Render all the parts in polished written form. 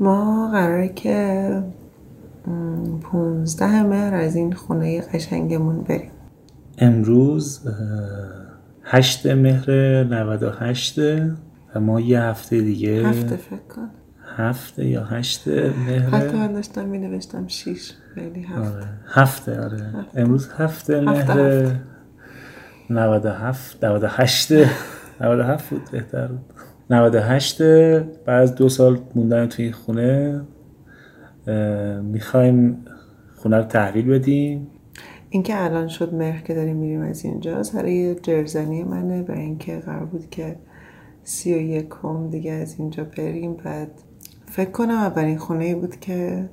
ما قراره که 15 مهر از این خونه قشنگمون بریم. امروز 8 مهر 98 و ما یه هفته دیگه، هفته فکر کنم، هفته یا 8 مهر، حتی من داشتم می نوشتم 6 ولی هفته. آره امروز 97 بود، بهتر بود 98. بعد از 2 سال موندن توی این خونه میخوایم خونه رو تحویل بدیم. این که الان شد مهر که داریم میریم از اینجا، از هر یه جرزنی منه و اینکه قرار بود که 31 دیگه از اینجا بریم. بعد فکر کنم اولین خونه بود که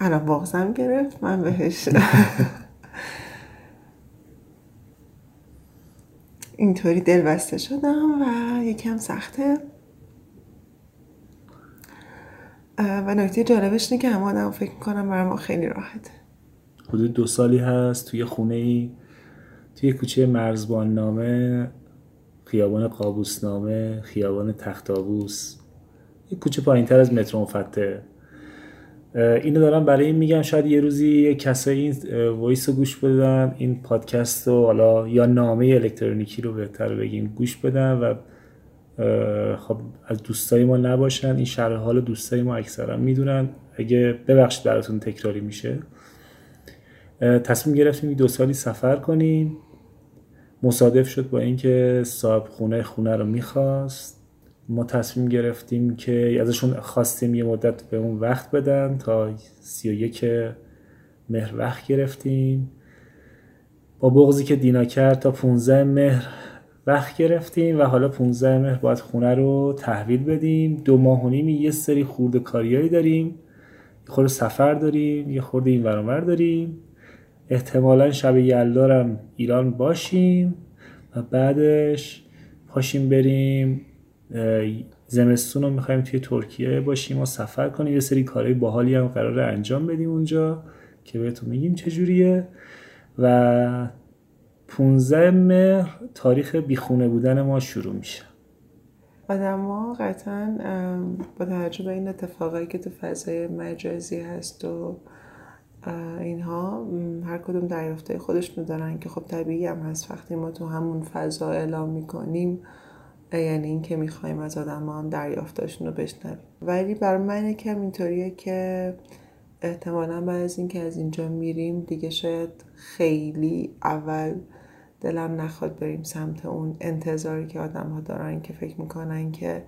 الان واقعا گرفت من بهش اینطوری دل بسته شدم و یکم سخته. و نکته جالبش اینه که همه آدم فکر کنم برای ما خیلی راحته. حدود 2 سالی هست توی خونه‌ای توی کوچه مرزبان نامه، خیابان قابوس نامه، خیابان تخت آبوس، یه کوچه پایین‌تر از مترو مفتح. اینو دارم برای این میگم شاید یه روزی کسایی این وایس رو گوش بدن، این پادکست رو، حالا یا نامه الکترونیکی رو بهتر بگیم، گوش بدن و خب از دوستای ما نباشن. این شرح حال دوستای ما اکثرا میدونن، اگه ببخشید براتون تکراری میشه. تصمیم گرفتیم 2 سالی سفر کنیم. مصادف شد با اینکه صاحب خونه رو میخواست. ما تصمیم گرفتیم که ازشون خواستیم یه مدت به اون وقت بدن، تا 31 مهر وقت گرفتیم. با بغضی که دینا کرد تا 15 مهر وقت گرفتیم و حالا 15 مهر باید خونه رو تحویل بدیم. 2.5 ماه یه سری خورده کاریایی داریم، یه خورده سفر داریم، یه خورده این ورانور داریم. احتمالا شب یلدارم ایران باشیم و بعدش پاشیم بریم زمستون رو میخواییم توی ترکیه باشیم و سفر کنیم. یه سری کارهای باحالی هم قراره انجام بدیم اونجا که بهتون میگیم چجوریه. و 15 مهر تاریخ بیخونه بودن ما شروع میشه. آدم ها قطعا با توجه به این اتفاقایی که تو فضای مجازی هست و اینها، هر کدوم دریافته خودش میدارن که خب طبیعی هم هست وقتی ما تو همون فضا اعلام میکنیم، یعنی این که میخواییم از آدم ها هم دریافتاشون رو بشنویم. ولی برای من کم اینطوریه که احتمالا بعد از این که از اینجا میریم دیگه شاید خیلی اول دلم نخواد بریم سمت اون انتظاری که آدم ها دارن، که فکر میکنن که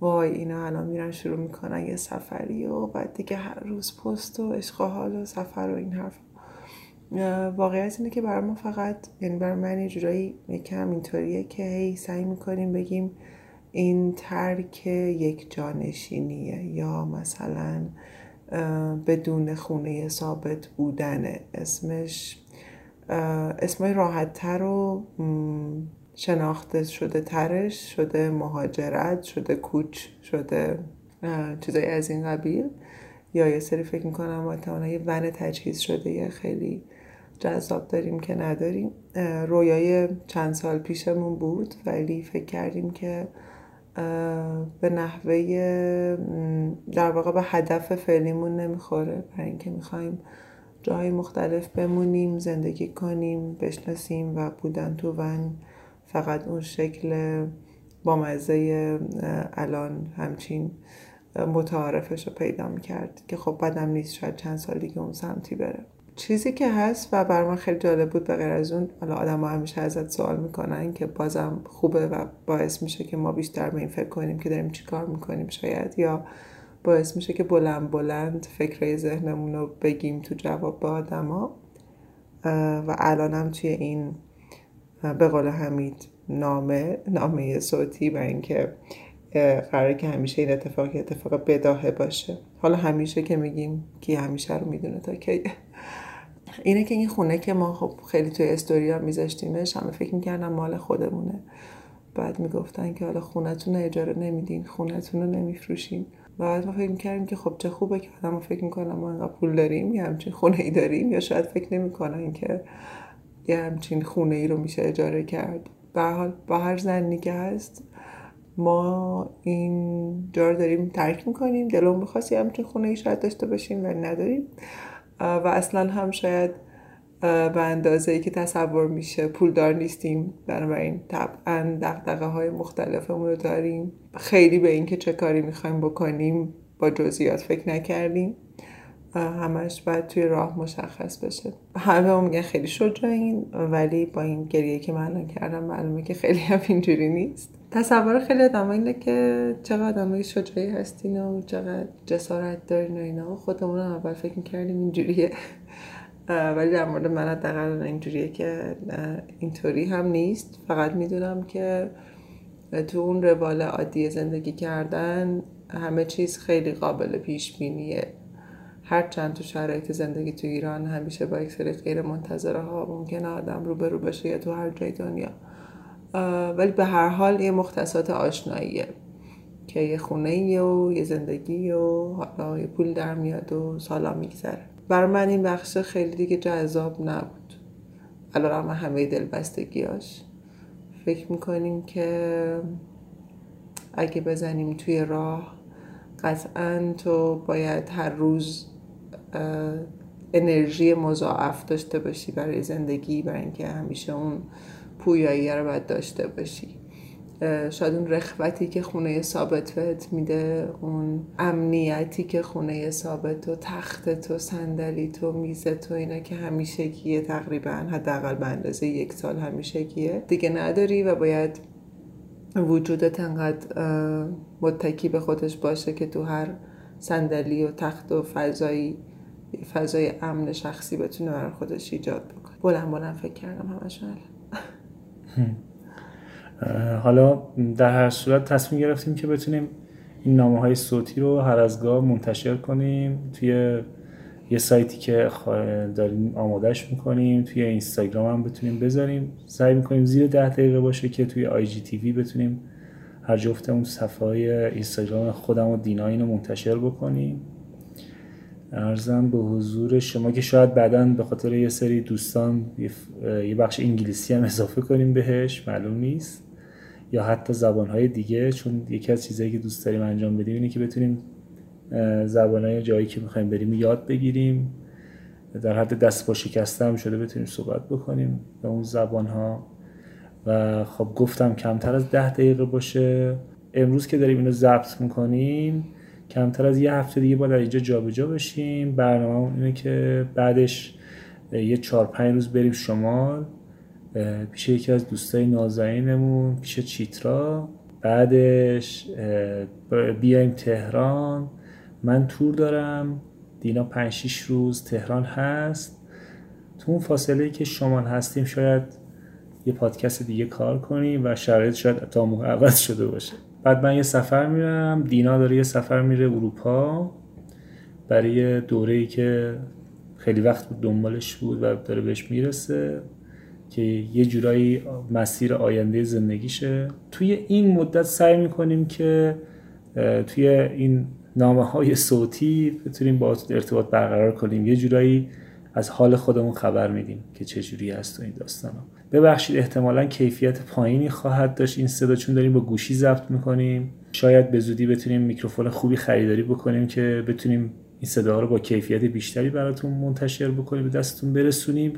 وای اینا الان میرن شروع میکنن یه سفری و بعد دیگه هر روز پست و عشق و حال و سفر و این حرف. واقعیت اینه که برای ما فقط، یعنی برای من یه جورایی یکم اینطوریه که هی سعی میکنیم بگیم این ترک یک جانشینیه یا مثلا بدون خونه ثابت بودنه. اسمای راحت تر و شناخته شده ترش شده مهاجرت، شده کوچ، شده چیزایی از این قبیل. یا یه سری فکر میکنم احتمالا یه ون تجهیز شده یه خیلی جذاب داریم که نداریم. رویای چند سال پیشمون بود ولی فکر کردیم که به نحوه در واقع به هدف فعلیمون نمیخوره، برای اینکه میخوایم جاهای مختلف بمونیم، زندگی کنیم، بشناسیم و بودن تو ون فقط اون شکل بامزه الان همچین متعارفش رو پیدا میکرد که خب بدم نیست شاید چند سال دیگه اون سمتی بره. چیزی که هست و بر من خیلی جالب بود بغیر از اون، حالا آدم ها همیشه ازت سوال میکنن که بازم خوبه و باعث میشه که ما بیشتر به این فکر کنیم که داریم چی کار میکنیم، شاید یا باعث میشه که بلند بلند فکرهای ذهنمون رو بگیم تو جواب به آدم ها. و الان هم توی این به قول حمید نامه صوتی، برای اینکه قراره که همیشه این اتفاق بداهه باشه. حالا همیشه که میگیم کی همیشه رو میدونه تا که اینه که این خونه که ما خب خیلی توی استوریا میذاشتیمش، همه فکر میکردن مال خودمونه. بعد میگفتن که حالا خونتون رو اجاره نمیدین، خونتون رو نمیفروشین. بعد ما فکر میکردیم که خب چه خوبه که آدمو فکر میکنن ما انقدر پول داریم یا همچین خونه ای داریم، یا شاید فکر نمیکنن که یه همچین خونه ای رو میشه اجاره کرد. به هر حال با هر زنی که هست ما اینجا رو داریم ترک میکنیم. دلمون میخواست یه همچین خونه‌ای شاید داشته باشیم ولی نداریم و اصلا هم شاید به اندازه‌ای که تصور میشه پولدار نیستیم، بنابراین طبعا دغدغه‌های مختلفمون رو داریم. خیلی به اینکه چه کاری میخوایم بکنیم با جزئیات فکر نکردیم، همش باید توی راه مشخص بشه. همه میگن خیلی شجاعین ولی با این گریه که من کردم معلومه که خیلی هم اینجوری نیست. تصور خیلی آدم‌ها اینه که چقدر آدمای شجاعی هستین و چقدر جسارت دارین و اینا. خودمون هم اول فکر می‌کردیم اینجوریه ولی در مورد من حداقل اینجوریه که اینطوری هم نیست. فقط میدونم که تو اون روال عادی زندگی کردن همه چیز خیلی قابل پیش بینیه. هرچند تو شرایط زندگی تو ایران همیشه با یک سری غیر منتظره ها ممکنه آدم روبرو بشه یا تو هر جای دنیا، ولی به هر حال یه مختصات آشناییه که یه خونه‌ای و یه زندگی و حالا یه پول در میاد و سالا میگذره. برای من این بخش خیلی دیگه جذاب نبود علیرغم همه دلبستگیاش. فکر میکنیم که اگه بزنیم توی راه قطعاً تو باید هر روز انرژی مضاعف داشته باشی برای زندگی، برای اینکه همیشه اون پویایی رو باید داشته باشی. شاید اون رخوتی که خونه ثابت بهت میده، اون امنیتی که خونه ثابت و تختت و صندلیت و میزت و اینا که همیشگیه، تقریباً حداقل به اندازه یک سال همیشگیه دیگه نداری و باید وجودت انقدر متکی به خودش باشه که تو هر صندلی و تخت و فضای امن شخصی بتونه برای خودش ایجاد بکنه. بلند فکر کردم همشون. حالا در هر صورت تصمیم گرفتیم که بتونیم این نامه‌های صوتی رو هر از گاه منتشر کنیم توی یه سایتی که داریم آمادهش میکنیم، توی اینستاگرام هم بتونیم بذاریم. سعی میکنیم زیر 10 دقیقه باشه که توی IGTV بتونیم هر جفتمون صفحه های اینستاگرام خودم و دینا اینو منتشر بکنیم. عرضم به حضور شما که شاید بعداً به خاطر یه سری دوستان یه بخش انگلیسی هم اضافه کنیم بهش، معلوم نیست، یا حتی زبانهای دیگه، چون یکی از چیزایی که دوست داریم انجام بدیم اینه که بتونیم زبانهای جایی که میخوایم بریم یاد بگیریم، در حد دست با شکسته هم شده بتونیم صحبت بکنیم به اون زبانها. و خب گفتم کمتر از 10 دقیقه باشه. امروز که داریم اینو ضبط میکنیم کمتر از یه هفته دیگه باید اینجا جابجا بشیم. برنامه اینه که بعدش یه 4-5 روز بریم شمال پیش یکی از دوستای نازنینمون، پیش چیترا، بعدش بیایم تهران. من تور دارم، دینا 5-6 روز تهران هست. تو اون فاصله که شمال هستیم شاید یه پادکست دیگه کار کنیم و شرایط شاید تا عوض شده باشه. بعد من یه سفر میرم، دینا داره یه سفر میره اروپا برای دوره‌ای که خیلی وقت بود دنبالش بود و داره بهش میرسه که یه جورایی مسیر آینده زندگیشه. توی این مدت سعی میکنیم که توی این نامه‌های صوتی بتونیم با ارتباط برقرار کنیم، یه جورایی از حال خودمون خبر میدیم که چه جوری هست این داستانا. ببخشید احتمالاً کیفیت پایینی خواهد داشت این صدا، چون داریم با گوشی ضبط میکنیم. شاید به زودی بتونیم میکروفون خوبی خریداری بکنیم که بتونیم این صداها رو با کیفیت بیشتری براتون منتشر بکنیم، به دستتون برسونیم.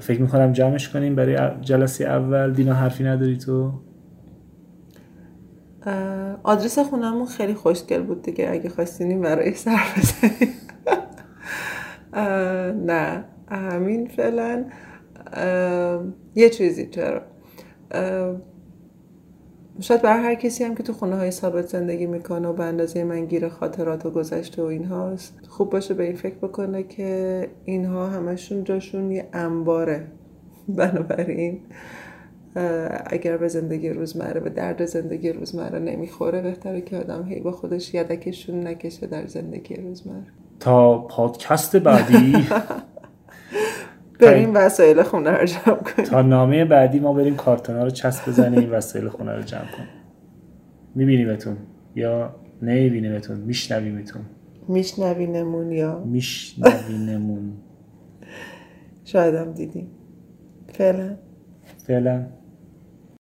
فکر می‌کنم جمعش کنیم برای جلسه اول. دینا حرفی نداری تو؟ آدرس خونمون خیلی خوشگل بود دیگه، اگه خواستین برای سر بزنیم. نه همین فعلا. یه چیزی چرا شاید برای هر کسی هم که تو خونه های ثابت زندگی میکنه و به اندازه من گیر خاطرات و گذشته و اینهاست، خوب باشه به این فکر بکنه که اینها همشون جاشون یه انباره. بنابراین اگر به زندگی روزمره و درد زندگی روزمره نمیخوره، بهتره که آدم هی با خودش یدکشون نکشه در زندگی روزمره. تا پادکست بعدی بریم وسایل خونه رو جمع کنیم. تا نامه بعدی ما بریم کارتونا رو چسب بزنیم، وسایل خونه رو جمع کنیم. میبینیمتون یا نمیبینیمتون، میشنویمتون، میشنوینمون یا میشنوینمون، شاید هم دیدیم. فعلا